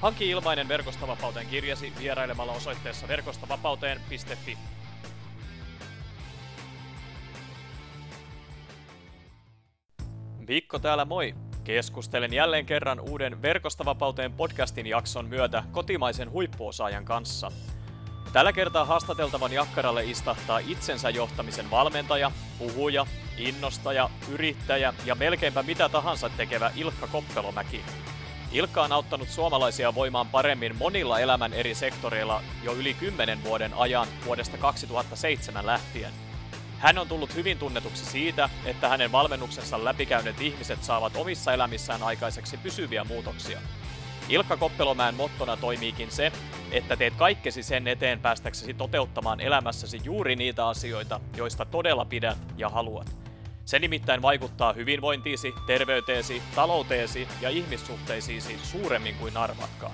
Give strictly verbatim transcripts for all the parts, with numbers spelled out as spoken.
Hanki ilmainen Verkostovapauteen kirjasi vierailemalla osoitteessa verkostovapauteen piste fi. Mikko täällä moi! Keskustelen jälleen kerran uuden Verkostovapauteen podcastin jakson myötä kotimaisen huippuosaajan kanssa. Tällä kertaa haastateltavan jakkaralle istahtaa itsensä johtamisen valmentaja, puhuja, innostaja, yrittäjä ja melkeinpä mitä tahansa tekevä Ilkka Koppelomäki. Ilkka on auttanut suomalaisia voimaan paremmin monilla elämän eri sektoreilla jo yli kymmenen vuoden ajan vuodesta kaksituhattaseitsemän lähtien. Hän on tullut hyvin tunnetuksi siitä, että hänen valmennuksensa läpikäyneet ihmiset saavat omissa elämissään aikaiseksi pysyviä muutoksia. Ilkka Koppelomäen mottona toimiikin se, että teet kaikkesi sen eteen päästäksesi toteuttamaan elämässäsi juuri niitä asioita, joista todella pidät ja haluat. Se nimittäin vaikuttaa hyvinvointiisi, terveyteesi, talouteesi ja ihmissuhteisiisi suuremmin kuin arvatkaan.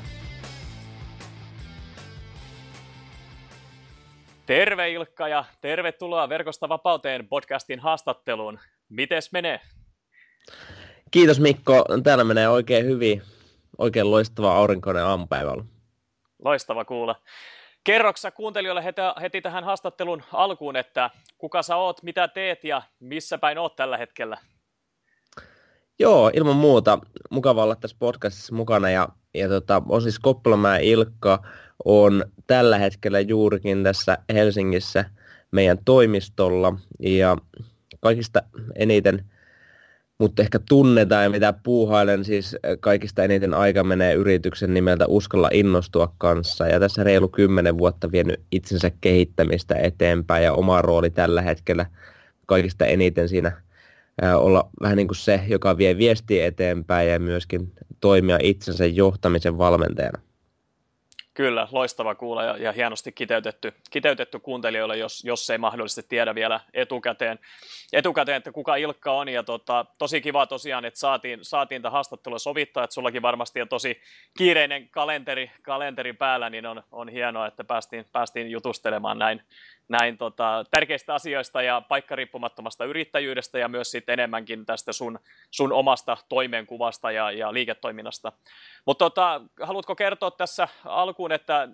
Terve Ilkka ja tervetuloa Verkostovapauteen podcastin haastatteluun. Mites menee? Kiitos Mikko, täällä menee oikein hyvin. Oikein loistava aurinkoinen aamupäivällä. Loistava kuulla. Kerroksä kuuntelijoille heti tähän haastattelun alkuun, että kuka sä oot, mitä teet ja missä päin oot tällä hetkellä? Joo, ilman muuta. Mukava olla tässä podcastissa mukana. Ja, ja tota, on siis Koppelomäen Ilkka on tällä hetkellä juurikin tässä Helsingissä meidän toimistolla. Ja kaikista eniten, mutta ehkä tunnetaan ja mitä puuhailen, siis kaikista eniten aika menee yrityksen nimeltä Uskalla innostua kanssa. Ja tässä reilu kymmenen vuotta vienyt itsensä kehittämistä eteenpäin ja oma rooli tällä hetkellä kaikista eniten siinä ää, olla vähän niin kuin se, joka vie viestiä eteenpäin ja myöskin toimia itsensä johtamisen valmentajana. Kyllä, loistava kuulla ja, ja hienosti kiteytetty, kiteytetty kuuntelijoille, jos, jos ei mahdollisesti tiedä vielä etukäteen, etukäteen että kuka Ilkka on. Ja tota, tosi kiva tosiaan, että saatiin, saatiin tämän haastattelua sovittaa, että sullakin varmasti on tosi kiireinen kalenteri, kalenteri päällä, niin on, on hienoa, että päästiin, päästiin jutustelemaan näin, näin tota, tärkeistä asioista ja paikkariippumattomasta yrittäjyydestä ja myös sitten enemmänkin tästä sun, sun omasta toimenkuvasta ja, ja liiketoiminnasta. Mutta tota, haluatko kertoa tässä alkuun, että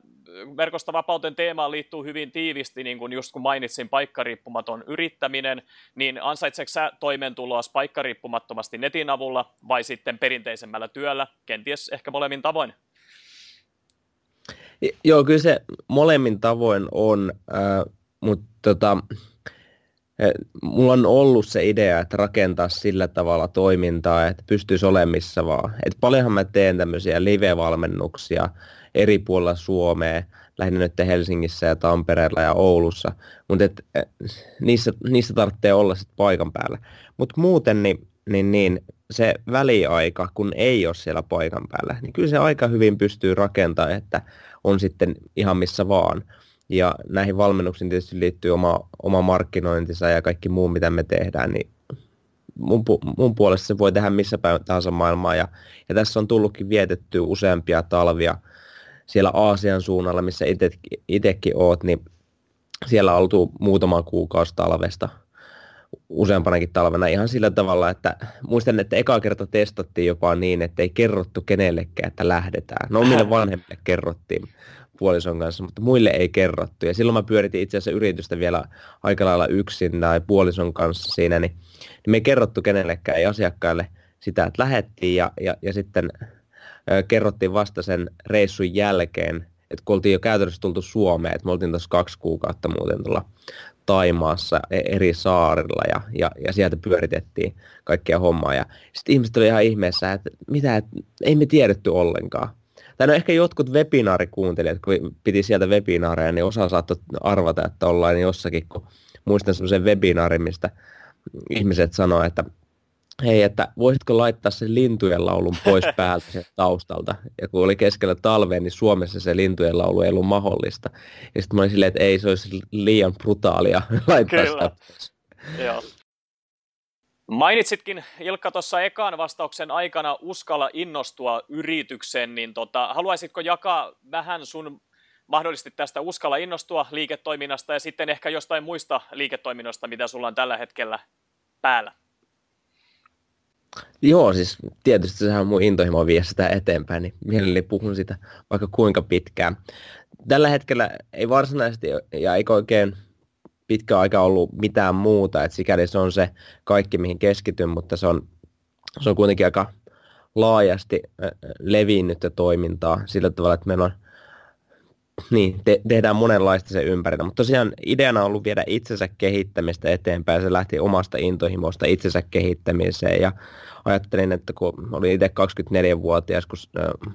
Verkostovapauteen teemaan liittyy hyvin tiivisti, niin kun just kun mainitsin paikkariippumaton yrittäminen, niin ansaitseeko sä toimeentuloas paikkariippumattomasti netin avulla vai sitten perinteisemmällä työllä, kenties ehkä molemmin tavoin? Joo, kyllä se molemmin tavoin on, äh, mutta tota, mulla on ollut se idea, että rakentaa sillä tavalla toimintaa, että pystyisi olemaan missä vaan. Et paljonhan mä teen tämmöisiä live-valmennuksia eri puolilla Suomea, lähinnä nyt Helsingissä ja Tampereella ja Oulussa, mutta et, niissä, niissä tarvitsee olla sit paikan päällä. Mutta muuten niin, niin, niin se väliaika, kun ei ole siellä paikan päällä, niin kyllä se aika hyvin pystyy rakentamaan, että on sitten ihan missä vaan. Ja näihin valmennuksiin tietysti liittyy oma, oma markkinointinsa ja kaikki muu, mitä me tehdään, niin mun, pu- mun puolesta se voi tehdä missä päin tahansa maailmaa. Ja, ja tässä on tullutkin vietettyä useampia talvia siellä Aasian suunnalla, missä itsekin oot, niin siellä on oltu muutama kuukausi talvesta, useampanakin talvena ihan sillä tavalla, että muistan, että eka kerta testattiin jopa niin, että ei kerrottu kenellekään, että lähdetään. No omille vanhemmille kerrottiin puolison kanssa, mutta muille ei kerrottu. Ja silloin mä pyöritin itse asiassa yritystä vielä aika lailla yksin tai puolison kanssa siinä, niin, niin me ei kerrottu kenellekään, ei asiakkaille sitä, että lähdettiin ja, ja, ja sitten äh, kerrottiin vasta sen reissun jälkeen, että kun oltiin jo käytännössä tultu Suomeen, että me oltiin tuossa kaksi kuukautta muuten tuolla Taimaassa eri saarilla ja, ja, ja sieltä pyöritettiin kaikkia hommaa. Ja sitten ihmiset oli ihan ihmeessä, että mitä, et, ei me tiedetty ollenkaan. Tai no ehkä jotkut webinaarikuuntelijat, kun piti sieltä webinaareja, niin osa saattoi arvata, että ollaan jossakin, kun muistan semmoisen webinaarin, mistä ihmiset sanoo, että hei, että voisitko laittaa sen lintujen laulun pois päältä sen taustalta. Ja kun oli keskellä talvea, niin Suomessa se lintujen laulu ei ollut mahdollista. Ja sitten mä olin silleen, että ei, se olisi liian brutaalia laittaa kyllä sitä. Joo. Mainitsitkin, Ilkka, tuossa ekan vastauksen aikana Uskalla innostua -yrityksen, niin tota, haluaisitko jakaa vähän sun mahdollisesti tästä Uskalla innostua -liiketoiminnasta ja sitten ehkä jostain muista liiketoiminnoista, mitä sulla on tällä hetkellä päällä? Joo, siis tietysti sehän on mun intohimo vie sitä eteenpäin, niin mielelläni puhun sitä vaikka kuinka pitkään. Tällä hetkellä ei varsinaisesti ja ei oikein pitkä aika ollut mitään muuta, että sikäli se on se kaikki, mihin keskityn, mutta se on, se on kuitenkin aika laajasti levinnyt ja toimintaa sillä tavalla, että meillä on, niin, te- tehdään monenlaista sen ympärillä. Mutta tosiaan ideana on ollut viedä itsensä kehittämistä eteenpäin. Se lähti omasta intohimosta itsensä kehittämiseen ja ajattelin, että kun olin itse kaksikymmentäneljävuotias, kun äh,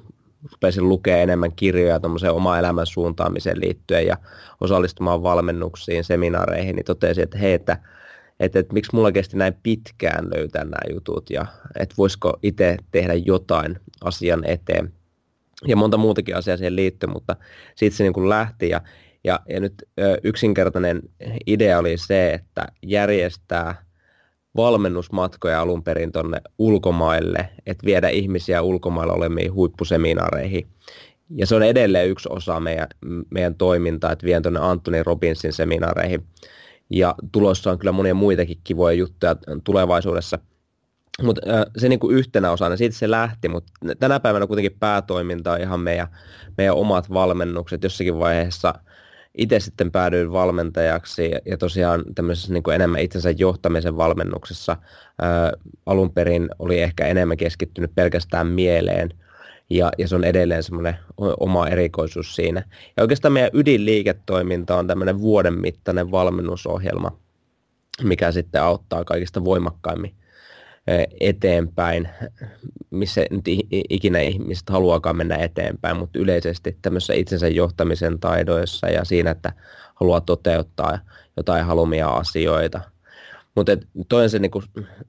rupesin lukea enemmän kirjoja tuommoiseen oman elämän suuntaamiseen liittyen ja osallistumaan valmennuksiin, seminaareihin, niin totesin, että hei, että, että, että miksi mulla kesti näin pitkään löytää nämä jutut ja että voisiko itse tehdä jotain asian eteen. Ja monta muutakin asiaa siihen liittyy, mutta siitä se niin kuin lähti. Ja, ja, ja nyt ö, yksinkertainen idea oli se, että järjestää valmennusmatkoja alun perin tuonne ulkomaille, että viedä ihmisiä ulkomailla olemiin huippuseminaareihin. Ja se on edelleen yksi osa meidän, meidän toimintaa, että vien tuonne Anthony Robbinsin seminaareihin. Ja tulossa on kyllä monia muitakin kivoja juttuja tulevaisuudessa. Mutta se niinku yhtenä osana, siitä se lähti, mutta tänä päivänä kuitenkin päätoiminta on ihan meidän, meidän omat valmennukset. Jossakin vaiheessa itse sitten päädyin valmentajaksi ja tosiaan tämmöisessä niinku enemmän itsensä johtamisen valmennuksessa ää, alun perin oli ehkä enemmän keskittynyt pelkästään mieleen ja, ja se on edelleen semmoinen oma erikoisuus siinä. Ja oikeastaan meidän ydinliiketoiminta on tämmöinen vuoden mittainen valmennusohjelma, mikä sitten auttaa kaikista voimakkaimmin eteenpäin, missä nyt ikinä ihmiset haluaakaan mennä eteenpäin, mutta yleisesti tämmöisessä itsensä johtamisen taidoissa ja siinä, että haluaa toteuttaa jotain halumia asioita. Mutta toi on se, niinku,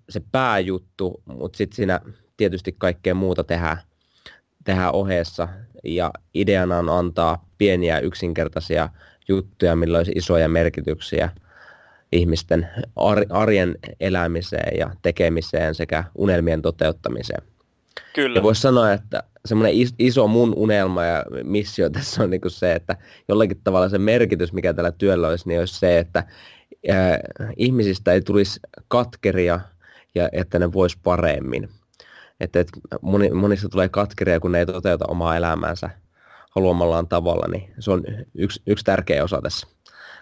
se pääjuttu, mutta sitten siinä tietysti kaikkea muuta tehdään, tehdään ohessa ja ideana on antaa pieniä yksinkertaisia juttuja, millä olisi isoja merkityksiä ihmisten arjen elämiseen ja tekemiseen sekä unelmien toteuttamiseen. Kyllä. Ja voisi sanoa, että semmoinen iso mun unelma ja missio tässä on niin kuin se, että jollakin tavalla se merkitys, mikä tällä työllä olisi, niin olisi se, että äh, ihmisistä ei tulisi katkeria ja että ne vois paremmin. Että, että moni, monista tulee katkeria, kun ne ei toteuta omaa elämäänsä haluamallaan tavalla, niin se on yksi, yksi tärkeä osa tässä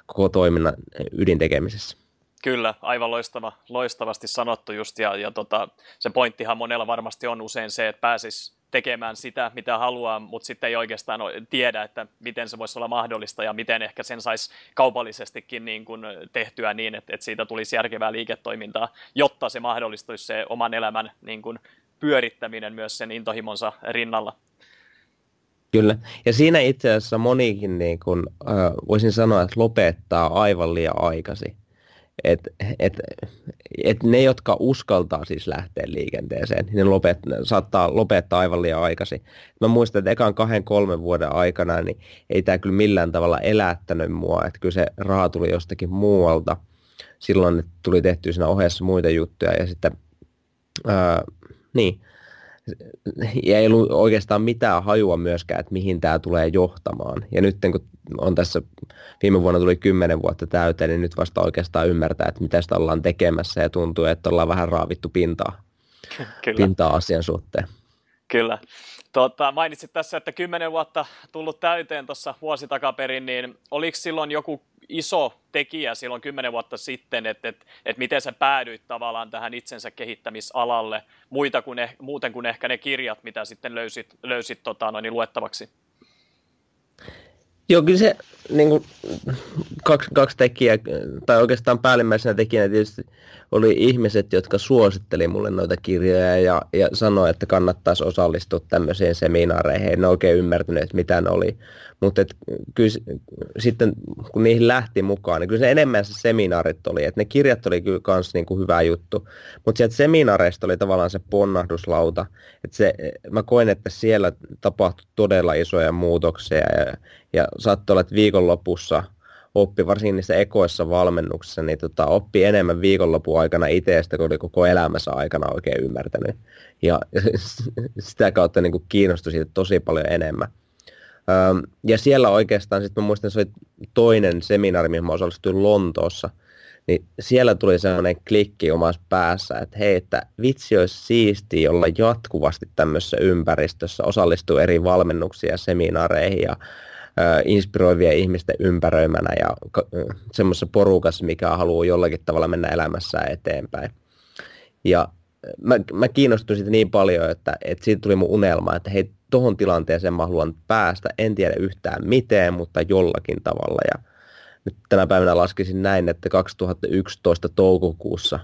koko toiminnan ydintekemisessä. Kyllä, aivan loistava, loistavasti sanottu just, ja, ja tota, se pointtihan monella varmasti on usein se, että pääsisi tekemään sitä, mitä haluaa, mutta sitten ei oikeastaan tiedä, että miten se voisi olla mahdollista, ja miten ehkä sen saisi kaupallisestikin niin kuin tehtyä niin, että, että siitä tulisi järkevää liiketoimintaa, jotta se mahdollistuisi se oman elämän niin kuin pyörittäminen myös sen intohimonsa rinnalla. Kyllä. Ja siinä itse asiassa monikin, niin kun, äh, voisin sanoa, että lopettaa aivan liian aikaisin. Et, et, et ne, jotka uskaltaa siis lähteä liikenteeseen, ne lopet, saattaa lopettaa aivan liian aikaisin. Mä muistan, että ekan kahden, kolmen vuoden aikana niin ei tämä kyllä millään tavalla elättänyt mua. Et kyllä se raha tuli jostakin muualta. Silloin tuli tehtyä siinä ohessa muita juttuja ja sitten... Äh, niin. Ja ei ollut oikeastaan mitään hajua myöskään, että mihin tämä tulee johtamaan. Ja nyt kun on tässä, viime vuonna tuli kymmenen vuotta täyteen, niin nyt vasta oikeastaan ymmärtää, että mitä sitä ollaan tekemässä ja tuntuu, että ollaan vähän raavittu pintaa, pintaa asian suhteen. Kyllä. Tota, mainitsit tässä, että kymmenen vuotta tullut täyteen tuossa vuosi takaperin, niin oliko silloin joku iso tekijä silloin kymmenen vuotta sitten, että et, et miten sä päädyit tavallaan tähän itsensä kehittämisalalle muita kuin eh, muuten kuin ehkä ne kirjat, mitä sitten löysit, löysit tota, noin luettavaksi? Joo, kyllä se niin kuin kaksi, kaksi tekijää, tai oikeastaan päällimmäisenä tekijänä tietysti oli ihmiset, jotka suositteli mulle noita kirjoja ja, ja sanoi, että kannattaisi osallistua tämmöisiin seminaareihin. En oikein ymmärtänyt, mitä ne oli. Mutta kyllä sitten, kun niihin lähti mukaan, niin kyllä se enemmän se seminaarit oli. Et ne kirjat oli kyllä kans niin kuin hyvä juttu. Mutta sieltä seminaareista oli tavallaan se ponnahduslauta. Et se, mä koen, että siellä tapahtui todella isoja muutoksia ja, ja saattoi olla, että viikonlopussa oppi, varsinkin niissä ekoissa valmennuksissa, niin tota, oppi enemmän viikonlopun aikana itsestä, kun oli koko elämänsä aikana oikein ymmärtänyt. Ja sitä kautta niin kuin kiinnostui siitä tosi paljon enemmän. Ja siellä oikeastaan, sitten mä muistan, se oli toinen seminaari, mihin mä osallistuin Lontoossa, niin siellä tuli sellainen klikki omassa päässä, että hei, että vitsi olisi siistiä olla jatkuvasti tämmöisessä ympäristössä, osallistuu eri valmennuksiin ja seminaareihin ja ö, inspiroivia ihmisten ympäröimänä ja ö, semmoisessa porukassa, mikä haluaa jollakin tavalla mennä elämässään eteenpäin. Ja mä, mä kiinnostuin siitä niin paljon, että, että siitä tuli mun unelma, että hei, tohon tilanteeseen mä haluan päästä, en tiedä yhtään miten, mutta jollakin tavalla. Ja nyt tänä päivänä laskisin näin, että kaksituhattayksitoista toukokuussa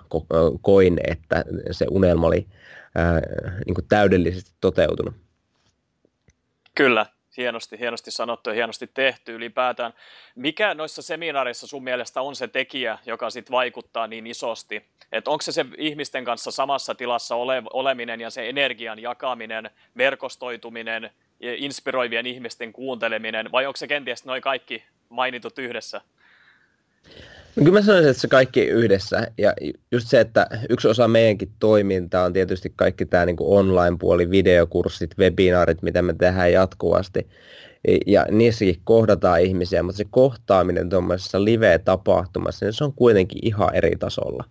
koin, että se unelma oli ää, niin kuin täydellisesti toteutunut. Kyllä, hienosti, hienosti sanottu ja hienosti tehty ylipäätään. Mikä noissa seminaareissa sun mielestä on se tekijä, joka sit vaikuttaa niin isosti? Et onko se se ihmisten kanssa samassa tilassa ole, oleminen ja se energian jakaminen, verkostoituminen, inspiroivien ihmisten kuunteleminen, vai onko se kenties noi kaikki mainitut yhdessä? No, kyllä mä sanoisin, että se kaikki yhdessä. Ja just se, että yksi osa meidänkin toimintaa on tietysti kaikki tämä niin kuin online-puoli, videokurssit, webinaarit, mitä me tehdään jatkuvasti. Ja niissäkin kohdataan ihmisiä, mutta se kohtaaminen tuommoisessa live-tapahtumassa, niin se on kuitenkin ihan eri tasolla.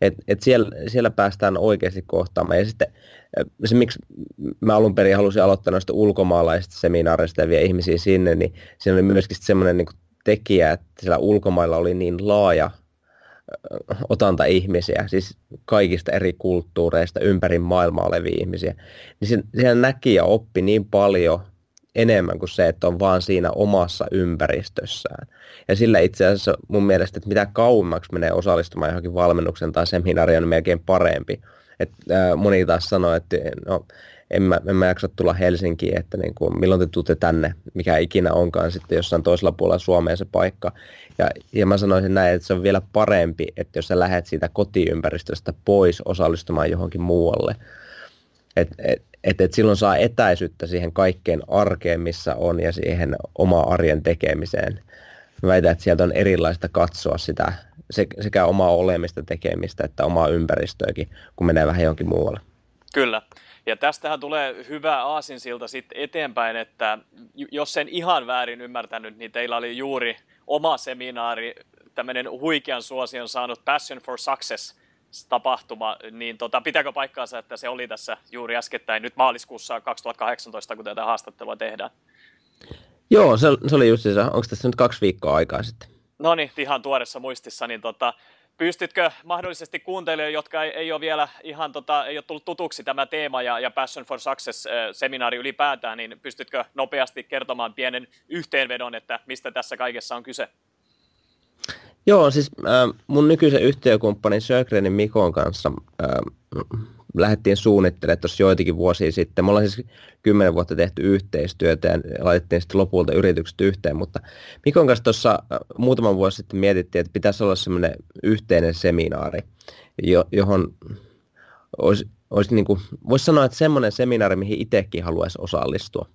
Et, et siellä, siellä päästään oikeasti kohtaamaan. Ja sitten se, miksi mä alun perin halusin aloittaa noista ulkomaalaisista seminaareista ja vie ihmisiä sinne, niin siinä oli myöskin semmoinen niin kuin tekijä, että siellä ulkomailla oli niin laaja otanta ihmisiä, siis kaikista eri kulttuureista, ympäri maailmaa olevia ihmisiä. Niin siellä näki ja oppi niin paljon enemmän kuin se, että on vaan siinä omassa ympäristössään. Ja sillä itse asiassa mun mielestä, että mitä kauemmaksi menee osallistumaan johonkin valmennuksen tai seminaariin, on melkein parempi. Et, äh, moni taas sanoo, että no, en mä, en mä jaksa tulla Helsinkiin, että niin kuin, milloin te tuutte tänne, mikä ikinä onkaan sitten jossain toisella puolella Suomea se paikka. Ja, ja mä sanoisin näin, että se on vielä parempi, että jos sä lähdet siitä kotiympäristöstä pois osallistumaan johonkin muualle. Että et, et, et silloin saa etäisyyttä siihen kaikkeen arkeen, missä on, ja siihen omaan arjen tekemiseen. Mä väitän, että sieltä on erilaista katsoa sitä sekä omaa olemista tekemistä että omaa ympäristöäkin, kun menee vähän johonkin muualle. Kyllä. Ja tästähän tulee hyvä aasinsilta sitten eteenpäin, että jos en ihan väärin ymmärtänyt, niin teillä oli juuri oma seminaari, tämmöinen huikean suosion saanut Passion for Success-tapahtuma, niin tota, pitääkö paikkaansa, että se oli tässä juuri äskettäin, nyt maaliskuussa kaksituhattakahdeksantoista, kun tätä haastattelua tehdään? Joo, se, se oli just se. Onko tässä nyt kaksi viikkoa aikaa sitten? No niin, ihan tuoreessa muistissa, niin tota... pystytkö mahdollisesti kuuntelijoille, jotka ei, ei ole vielä ihan tota, ei ole tullut tutuksi tämä teema ja, ja Passion for Success-seminaari ylipäätään, niin pystytkö nopeasti kertomaan pienen yhteenvedon, että mistä tässä kaikessa on kyse? Joo, siis äh, mun nykyisen yhtiökumppanin Sjögrenin Mikon kanssa äh, lähdettiin suunnittelemaan tuossa joitakin vuosia sitten. Me ollaan siis kymmenen vuotta tehty yhteistyötä ja laitettiin sitten lopulta yritykset yhteen, mutta Mikon kanssa tuossa muutaman vuosi sitten mietittiin, että pitäisi olla semmoinen yhteinen seminaari, johon olisi, olisi niin kuin, voisi sanoa, että semmoinen seminaari, mihin itsekin haluaisi osallistua.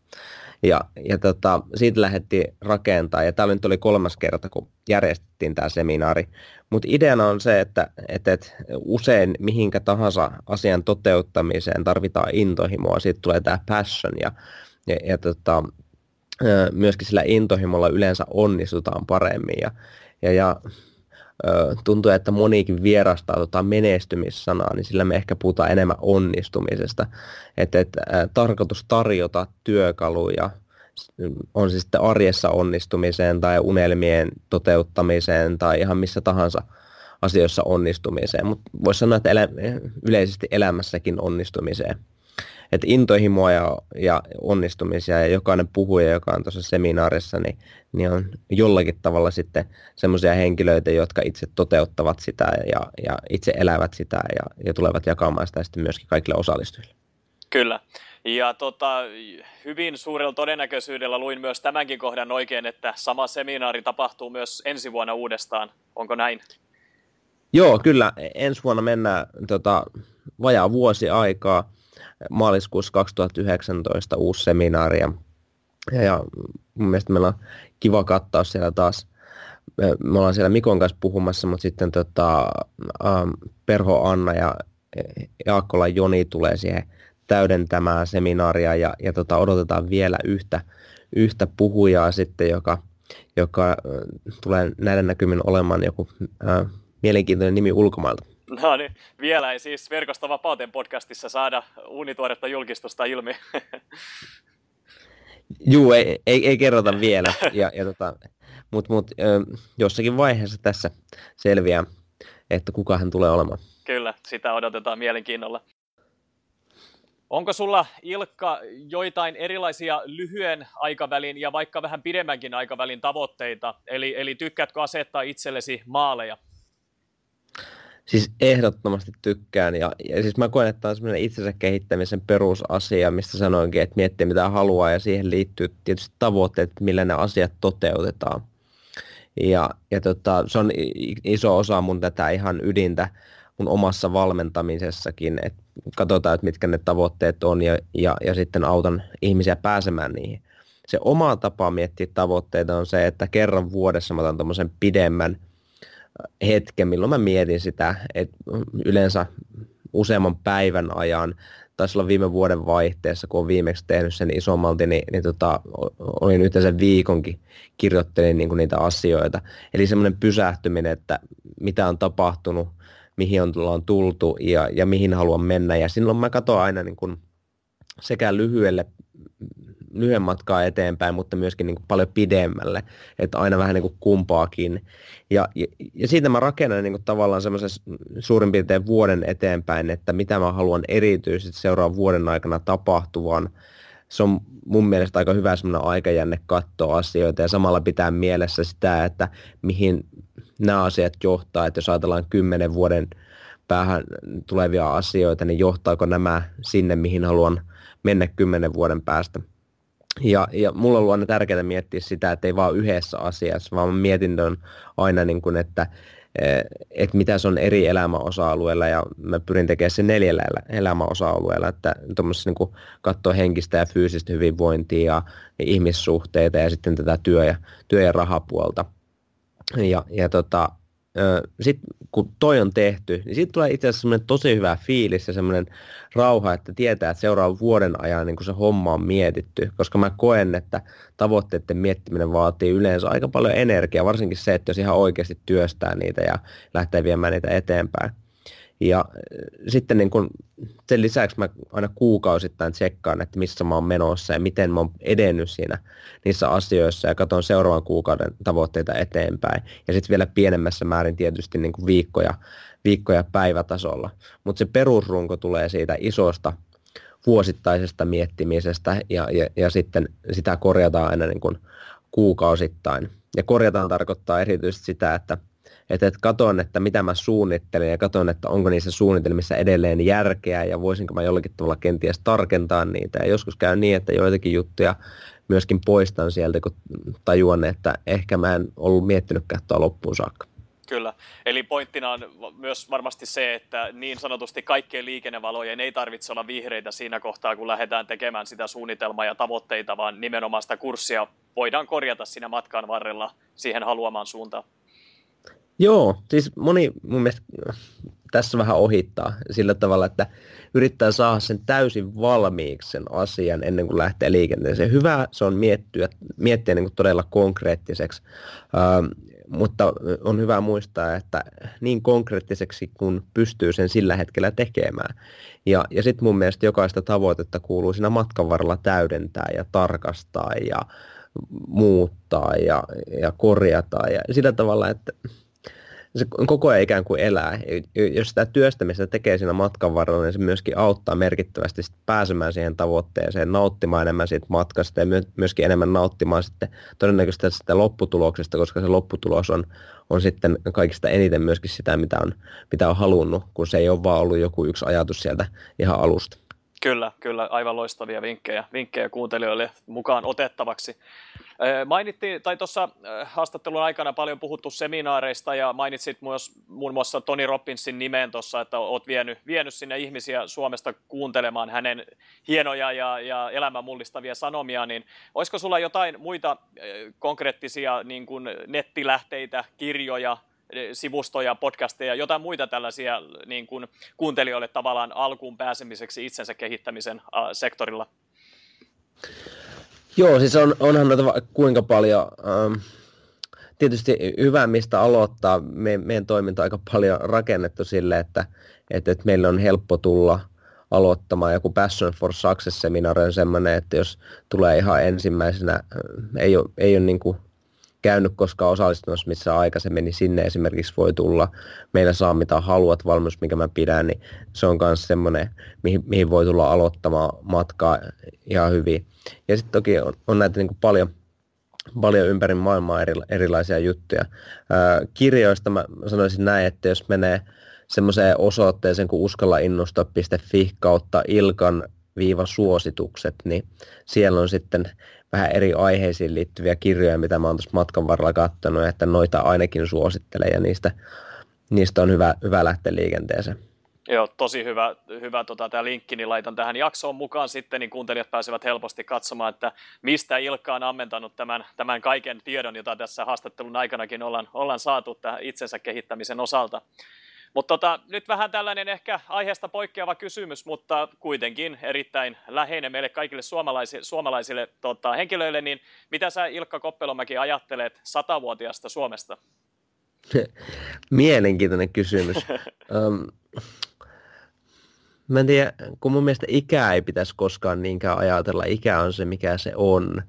Ja, ja tota, siitä lähdettiin rakentamaan, ja täällä nyt oli kolmas kerta, kun järjestettiin tämä seminaari. Mutta ideana on se, että, että, että usein mihinkä tahansa asian toteuttamiseen tarvitaan intohimoa, siitä tulee tämä passion, ja, ja, ja tota, myöskin sillä intohimolla yleensä onnistutaan paremmin. Ja, ja, ja tuntuu, että monikin vierastaa tota menestymissanaa, niin sillä me ehkä puhutaan enemmän onnistumisesta. Että et, äh, tarkoitus tarjota työkaluja, on siis sitten arjessa onnistumiseen tai unelmien toteuttamiseen tai ihan missä tahansa asioissa onnistumiseen. Mutta voisi sanoa, että elä, yleisesti elämässäkin onnistumiseen. että intohimoa ja, ja onnistumisia ja jokainen puhuja, joka on tuossa seminaarissa, niin, niin on jollakin tavalla sitten semmoisia henkilöitä, jotka itse toteuttavat sitä ja, ja itse elävät sitä ja, ja tulevat jakamaan sitä sitten myöskin kaikille osallistujille. Kyllä. Ja tota, hyvin suurella todennäköisyydellä luin myös tämänkin kohdan oikein, että sama seminaari tapahtuu myös ensi vuonna uudestaan. Onko näin? Joo, kyllä. Ensi vuonna mennään tota, vajaa vuosi aikaa. Maaliskuussa kaksituhattayhdeksäntoista uusi seminaari. Ja, ja mun mielestä meillä on kiva kattaus siellä taas. Me ollaan siellä Mikon kanssa puhumassa, mutta sitten tota, ähm, Perho Anna ja Jaakola Joni tulee siihen täydentämään seminaaria ja, ja tota, odotetaan vielä yhtä, yhtä puhujaa sitten, joka, joka äh, tulee näiden näkymin olemaan joku äh, mielenkiintoinen nimi ulkomailta. No niin, vielä ei siis Verkostovapauteen podcastissa saada uunituoretta julkistusta ilmi. Juu, ei, ei, ei kerrota vielä, ja, ja tota, mutta mut, äh, jossakin vaiheessa tässä selviää, että kuka hän tulee olemaan. Kyllä, sitä odotetaan mielenkiinnolla. Onko sulla, Ilkka, joitain erilaisia lyhyen aikavälin ja vaikka vähän pidemmänkin aikavälin tavoitteita? Eli, eli tykkäätkö asettaa itsellesi maaleja? Siis ehdottomasti tykkään. Ja, ja siis mä koen, että tämä on sellainen itsensä kehittämisen perusasia, mistä sanoinkin, että miettii mitä haluaa ja siihen liittyy tietysti tavoitteet, millä ne asiat toteutetaan. Ja, ja tota, se on iso osa mun tätä ihan ydintä mun omassa valmentamisessakin, että katsotaan, että mitkä ne tavoitteet on ja, ja, ja sitten autan ihmisiä pääsemään niihin. Se oma tapa miettiä tavoitteita on se, että kerran vuodessa mä otan tommosen pidemmän hetken, milloin mä mietin sitä, että yleensä useamman päivän ajan, taisi olla viime vuoden vaihteessa, kun olen viimeksi tehnyt sen isommalti, niin, niin tota, olin yhteensä viikonkin, kirjoittelin niin kuin niitä asioita. Eli semmoinen pysähtyminen, että mitä on tapahtunut, mihin on tultu ja, ja mihin haluan mennä. Ja silloin mä katson aina niin kun sekä lyhyelle, lyhyen matkaa eteenpäin, mutta myöskin niin kun paljon pidemmälle, että aina vähän niin kun kumpaakin. Ja, ja, ja siitä mä rakennan niin kun tavallaan semmoisen suurin piirtein vuoden eteenpäin, että mitä mä haluan erityisesti seuraavan vuoden aikana tapahtuvan. Se on mun mielestä aika hyvä semmoinen aikajänne katsoa asioita ja samalla pitää mielessä sitä, että mihin nämä asiat johtaa, että jos ajatellaan kymmenen vuoden päähän tulevia asioita, niin johtaako nämä sinne, mihin haluan mennä kymmenen vuoden päästä. Ja, ja mulla on ollut aina tärkeää miettiä sitä, että ei vaan yhdessä asiassa, vaan mietin on aina, niin kuin, että, että mitä se on eri elämäosa-alueella, ja mä pyrin tekemään sen neljällä elämäosa-alueella, että tuommoisessa niin kuin katsoo henkistä ja fyysistä hyvinvointia ja ihmissuhteita ja sitten tätä työ- ja, työ- ja rahapuolta. Ja, ja tota, sitten kun toi on tehty, niin siitä tulee itse asiassa semmoinen tosi hyvä fiilis ja semmoinen rauha, että tietää, että seuraavan vuoden ajan niin kun se homma on mietitty, koska mä koen, että tavoitteiden miettiminen vaatii yleensä aika paljon energiaa, varsinkin se, että jos ihan oikeasti työstää niitä ja lähtee viemään niitä eteenpäin. Ja sitten niin kun sen lisäksi mä aina kuukausittain tsekkaan, että missä mä oon menossa ja miten mä oon edennyt siinä niissä asioissa ja katson seuraavan kuukauden tavoitteita eteenpäin. Ja sitten vielä pienemmässä määrin tietysti niin kun viikkoja, viikkoja päivätasolla. Mutta se perusrunko tulee siitä isosta vuosittaisesta miettimisestä ja, ja, ja sitten sitä korjataan aina niin kun kuukausittain. Ja korjataan tarkoittaa erityisesti sitä, että Että et katon, että mitä mä suunnittelen ja katon, että onko niissä suunnitelmissa edelleen järkeä ja voisinko mä jollakin tavalla kenties tarkentaa niitä. Ja joskus käy niin, että joitakin juttuja myöskin poistan sieltä, kun tajuan, että ehkä mä en ollut miettinytkään tuo loppuun saakka. Kyllä. Eli pointtina on myös varmasti se, että niin sanotusti kaikkien liikennevalojen ei tarvitse olla vihreitä siinä kohtaa, kun lähdetään tekemään sitä suunnitelmaa ja tavoitteita, vaan nimenomaan sitä kurssia voidaan korjata siinä matkan varrella siihen haluamaan suuntaan. Joo, siis moni mun mielestä tässä vähän ohittaa sillä tavalla, että yrittää saada sen täysin valmiiksi sen asian ennen kuin lähtee liikenteeseen. Hyvä se on miettiä, miettiä niin kuin todella konkreettiseksi, ähm, mutta on hyvä muistaa, että niin konkreettiseksi kun pystyy sen sillä hetkellä tekemään. Ja, ja sitten mun mielestä jokaista tavoitetta kuuluu siinä matkan varrella täydentää ja tarkastaa ja muuttaa ja, ja korjata ja sillä tavalla, että se koko ajan ikään kuin elää. Jos sitä työstämistä tekee siinä matkan varrella, niin se myöskin auttaa merkittävästi pääsemään siihen tavoitteeseen, nauttimaan enemmän siitä matkasta ja myöskin enemmän nauttimaan sitten todennäköisesti sitä lopputuloksesta, koska se lopputulos on, on sitten kaikista eniten myöskin sitä, mitä on, mitä on halunnut, kun se ei ole vaan ollut joku yksi ajatus sieltä ihan alusta. Kyllä, kyllä, aivan loistavia vinkkejä, vinkkejä kuuntelijoille mukaan otettavaksi. Mainittiin, tai tuossa haastattelun aikana paljon puhuttu seminaareista ja mainitsit myös muun muassa Tony Robbinsin nimen tuossa, että olet vienyt, vienyt sinne ihmisiä Suomesta kuuntelemaan hänen hienoja ja, ja elämän mullistavia sanomia, niin olisiko sulla jotain muita konkreettisia niin kuin nettilähteitä, kirjoja, sivustoja, podcasteja, jotain muita tällaisia niin kuin kuuntelijoille tavallaan alkuun pääsemiseksi itsensä kehittämisen sektorilla? Joo, siis on, onhan noita kuinka paljon. Ähm, tietysti hyvä, mistä aloittaa. Me, meidän toiminta on aika paljon rakennettu sille, että, että, että meillä on helppo tulla aloittamaan. Joku Passion for Success-seminaari on sellainen, että jos tulee ihan ensimmäisenä, ei ole, ei ole niin kuin käynyt koskaan osallistumassa missä aikaisemmin, niin sinne esimerkiksi voi tulla. Meillä saa mitä haluat, valmennus, mikä mä pidän, niin se on myös semmoinen, mihin, mihin voi tulla aloittamaan matkaa ihan hyvin. Ja sitten toki on, on näitä niin kuin paljon, paljon ympäri maailmaa eri, erilaisia juttuja. Ää, kirjoista mä sanoisin näin, että jos menee semmoiseen osoitteeseen kuin uskalla innostua piste fi kautta Ilkan viiva suositukset, niin siellä on sitten vähän eri aiheisiin liittyviä kirjoja, mitä mä oon tuossa matkan varrella katsonut, että noita ainakin suosittelen ja niistä, niistä on hyvä, hyvä lähteä liikenteeseen. Joo, tosi hyvä, hyvä tota, tämä linkki, niin laitan tähän jaksoon mukaan sitten, niin kuuntelijat pääsevät helposti katsomaan, että mistä Ilkka on ammentanut tämän, tämän kaiken tiedon, jota tässä haastattelun aikanakin ollaan, ollaan saatu tähän itsensä kehittämisen osalta. Mutta tota, nyt vähän tällainen ehkä aiheesta poikkeava kysymys, mutta kuitenkin erittäin läheinen meille kaikille suomalaisille, suomalaisille tota, henkilöille, niin mitä sä Ilkka Koppelomäki ajattelet satavuotiaasta Suomesta? Mielenkiintoinen kysymys. um, mä en tiedä, kun mun mielestä ikää ei pitäisi koskaan niinkään ajatella, ikä on se mikä se on.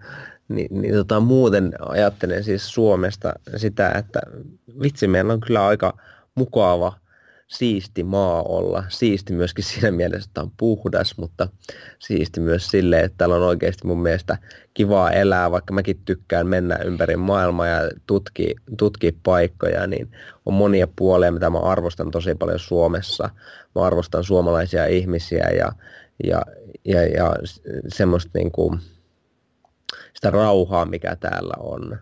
Niin, niin tota, muuten ajattelen siis Suomesta sitä, että vitsi, meillä on kyllä aika mukava, siisti maa olla. Siisti myöskin siinä mielessä, että on puhdas, mutta siisti myös sille, että täällä on oikeasti mun mielestä kivaa elää, vaikka mäkin tykkään mennä ympäri maailmaa ja tutkia, tutkia paikkoja, niin on monia puolia, mitä mä arvostan tosi paljon Suomessa. Mä arvostan suomalaisia ihmisiä ja, ja, ja, ja semmoista niin kuin sitä rauhaa, mikä täällä on.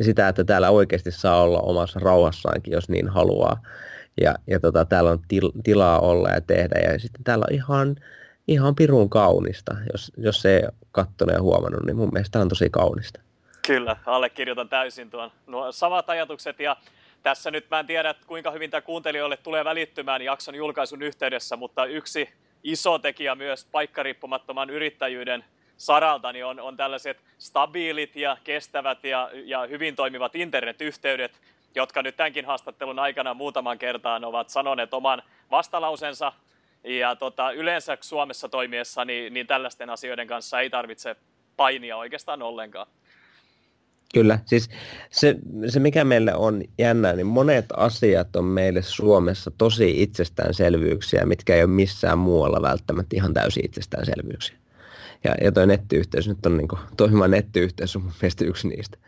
Sitä, että täällä oikeasti saa olla omassa rauhassaankin, jos niin haluaa. Ja, ja tota, täällä on til, tilaa olla ja tehdä. Ja sitten täällä on ihan, ihan pirun kaunista. Jos, jos ei ole katsonut ja huomannut, niin mun mielestä on tosi kaunista. Kyllä, allekirjoitan täysin tuon. Nuo samat ajatukset ja tässä nyt mä en tiedä, kuinka hyvin tämä kuuntelijoille tulee välittymään jakson julkaisun yhteydessä, mutta yksi iso tekijä myös paikkariippumattoman yrittäjyyden saralta niin on, on tällaiset stabiilit ja kestävät ja, ja hyvin toimivat internetyhteydet, jotka nyt tämänkin haastattelun aikana muutaman kertaan ovat sanoneet oman vastalausensa. Ja tota, yleensä Suomessa toimiessa niin, niin tällaisten asioiden kanssa ei tarvitse painia oikeastaan ollenkaan. Kyllä, siis se, se mikä meille on jännää, niin monet asiat on meille Suomessa tosi itsestäänselvyyksiä, mitkä ei ole missään muualla välttämättä ihan täysin itsestäänselvyyksiä. Ja, ja tuo nettiyhteys nyt on, niin kuin, toimiva nettiyhteys on mun mielestä yksi niistä.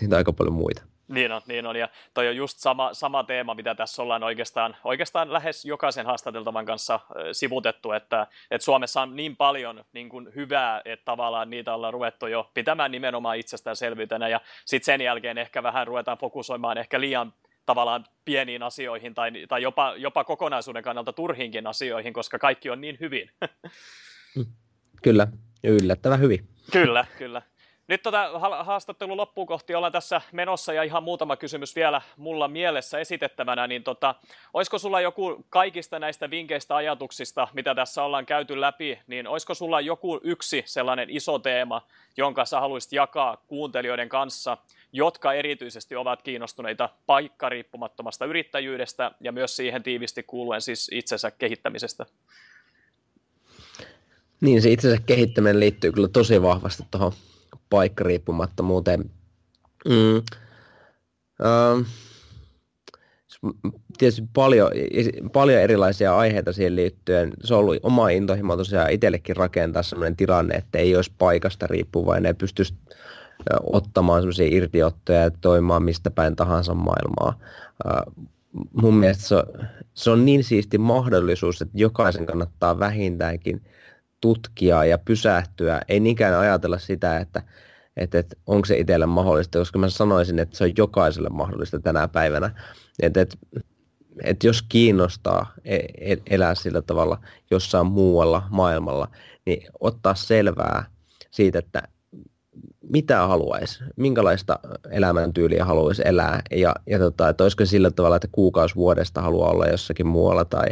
Niitä on aika paljon muita. Niin on, niin on. Ja toi on just sama, sama teema, mitä tässä ollaan oikeastaan, oikeastaan lähes jokaisen haastateltavan kanssa sivutettu, että, että Suomessa on niin paljon niin kuin hyvää, että tavallaan niitä ollaan ruvettu jo pitämään nimenomaan itsestäänselvyytenä, ja sitten sen jälkeen ehkä vähän ruvetaan fokusoimaan ehkä liian tavallaan pieniin asioihin tai, tai jopa, jopa kokonaisuuden kannalta turhiinkin asioihin, koska kaikki on niin hyvin. Kyllä. Yllättävän hyvin. Kyllä, kyllä. Nyt tota haastattelun loppuun kohti ollaan tässä menossa ja ihan muutama kysymys vielä mulla mielessä esitettävänä. Niin tota, olisiko sulla joku kaikista näistä vinkeistä ajatuksista, mitä tässä ollaan käyty läpi, niin olisiko sulla joku yksi sellainen iso teema, jonka sä haluaisit jakaa kuuntelijoiden kanssa, jotka erityisesti ovat kiinnostuneita paikkariippumattomasta yrittäjyydestä ja myös siihen tiivisti kuuluen siis itsensä kehittämisestä? Niin, se itsensä kehittäminen liittyy kyllä tosi vahvasti tuohon paikkariippumattomuuteen. Mm. Öö, tietysti paljon, paljon erilaisia aiheita siihen liittyen. Se on ollut oma intohimo tosiaan itsellekin rakentaa sellainen tilanne, että ei olisi paikasta riippuvainen ja pystyisi ottamaan sellaisia irtiottoja ja toimimaan mistä päin tahansa maailmaa. Öö, mun mielestä se on, se on niin siisti mahdollisuus, että jokaisen kannattaa vähintäänkin tutkia ja pysähtyä. Ei niinkään ajatella sitä, että Että, että onko se itselle mahdollista, koska mä sanoisin, että se on jokaiselle mahdollista tänä päivänä. Että, että, että jos kiinnostaa elää sillä tavalla jossain muualla maailmalla, niin ottaa selvää siitä, että mitä haluaisi, minkälaista elämäntyyliä haluaisi elää. Ja, ja tota, että olisiko sillä tavalla, että kuukausi vuodesta haluaa olla jossakin muualla tai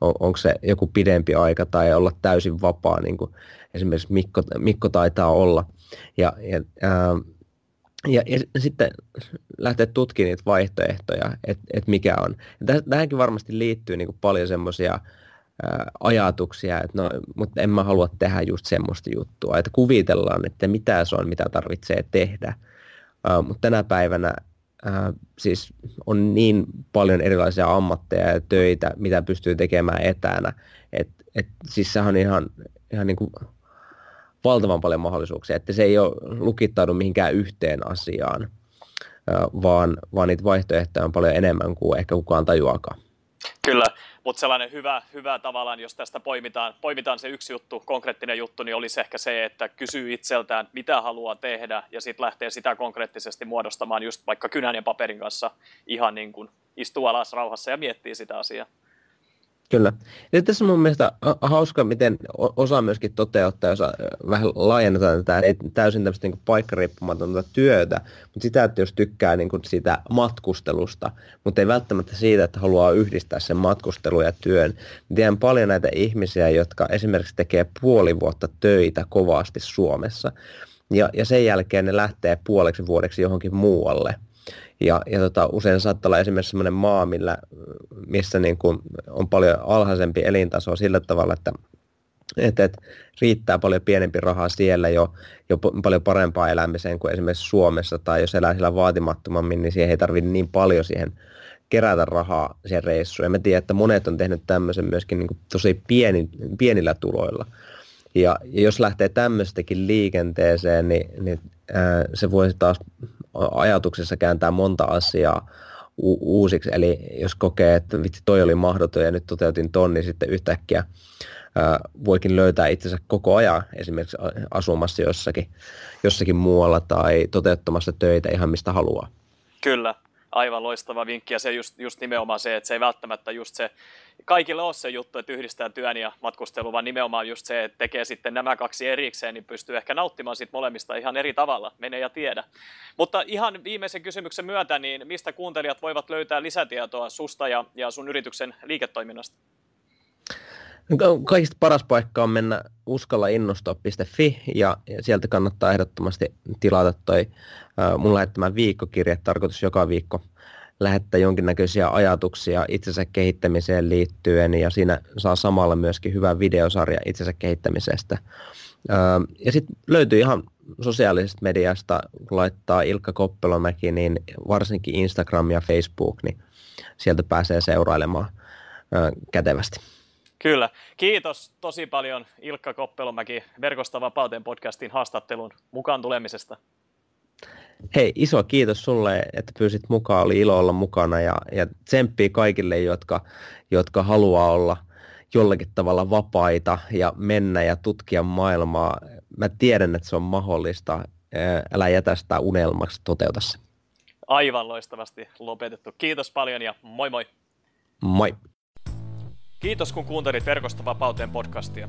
on, onko se joku pidempi aika tai olla täysin vapaa, niin kuin esimerkiksi Mikko, Mikko taitaa olla. Ja, ja, ää, ja, ja sitten lähteä tutkimaan niitä vaihtoehtoja, että et mikä on. Ja tähänkin varmasti liittyy niin kuin paljon semmoisia ajatuksia, että no, mutta en mä halua tehdä just semmoista juttua, että kuvitellaan, että mitä se on, mitä tarvitsee tehdä. Ää, mutta tänä päivänä ää, siis on niin paljon erilaisia ammatteja ja töitä, mitä pystyy tekemään etänä, että et, siis se on ihan, ihan niin kuin valtavan paljon mahdollisuuksia, että se ei ole lukittaudu mihinkään yhteen asiaan, vaan, vaan niitä vaihtoehtoja on paljon enemmän kuin ehkä kukaan tajuakaan. Kyllä, mutta sellainen hyvä, hyvä tavallaan, jos tästä poimitaan, poimitaan se yksi juttu, konkreettinen juttu, niin olisi ehkä se, että kysyy itseltään, mitä haluaa tehdä, ja sitten lähtee sitä konkreettisesti muodostamaan just vaikka kynän ja paperin kanssa ihan niin kuin istuu alas rauhassa ja miettii sitä asiaa. Kyllä. Ja tässä on mun mielestä hauska, miten osa myöskin toteuttaa, jos vähän laajennetaan tätä, ei täysin tämmöistä niin paikkariippumatonta työtä, mutta sitä, että jos tykkää niin kuin sitä matkustelusta, mutta ei välttämättä siitä, että haluaa yhdistää sen matkustelun ja työn. Tiedän paljon näitä ihmisiä, jotka esimerkiksi tekee puoli vuotta töitä kovasti Suomessa, ja, ja sen jälkeen ne lähtee puoleksi vuodeksi johonkin muualle. Ja, ja tota, usein saattaa olla esimerkiksi sellainen maa, millä, missä niin kuin on paljon alhaisempi elintaso sillä tavalla, että, että, että riittää paljon pienempi rahaa siellä jo, jo paljon parempaa elämiseen kuin esimerkiksi Suomessa. Tai jos elää siellä vaatimattomammin, niin siihen ei tarvitse niin paljon siihen kerätä rahaa siihen reissuun. Ja mä tiedän, että monet on tehnyt tämmöisen myöskin niin kuin tosi pieni, pienillä tuloilla. Ja, ja jos lähtee tämmöistäkin liikenteeseen, niin, niin ää, se voi taas ajatuksessa kääntää monta asiaa u- uusiksi, eli jos kokee, että vitsi toi oli mahdoton ja nyt toteutin ton, niin sitten yhtäkkiä ää, voikin löytää itsensä koko ajan esimerkiksi asumassa jossakin, jossakin muualla tai toteuttamassa töitä ihan mistä haluaa. Kyllä, aivan loistava vinkki ja se just, just nimenomaan se, että se ei välttämättä just se, kaikille on se juttu, että yhdistää työn ja matkustelu, vaan nimenomaan just se, että tekee sitten nämä kaksi erikseen, niin pystyy ehkä nauttimaan siitä molemmista ihan eri tavalla, mene ja tiedä. Mutta ihan viimeisen kysymyksen myötä, niin mistä kuuntelijat voivat löytää lisätietoa susta ja, ja sun yrityksen liiketoiminnasta? Kaikista paras paikka on mennä uskalla innostua piste fi ja sieltä kannattaa ehdottomasti tilata toi äh, mun lähettämä viikkokirje, tarkoitus joka viikko lähettää jonkinnäköisiä ajatuksia itsensä kehittämiseen liittyen ja siinä saa samalla myöskin hyvän videosarja itsensä kehittämisestä. Ja sitten löytyy ihan sosiaalisesta mediasta, kun laittaa Ilkka Koppelomäki, niin varsinkin Instagram ja Facebook, niin sieltä pääsee seurailemaan kätevästi. Kyllä. Kiitos tosi paljon Ilkka Koppelomäki Verkostovapauteen podcastin haastattelun mukaan tulemisesta. Hei, iso kiitos sulle, että pyysit mukaan, oli ilo olla mukana ja, ja tsemppii kaikille, jotka, jotka haluaa olla jollakin tavalla vapaita ja mennä ja tutkia maailmaa. Mä tiedän, että se on mahdollista. Älä jätä sitä unelmaksi, toteuta se. Aivan loistavasti lopetettu. Kiitos paljon ja moi moi. Moi. Kiitos kun kuuntelit Verkostovapauteen podcastia.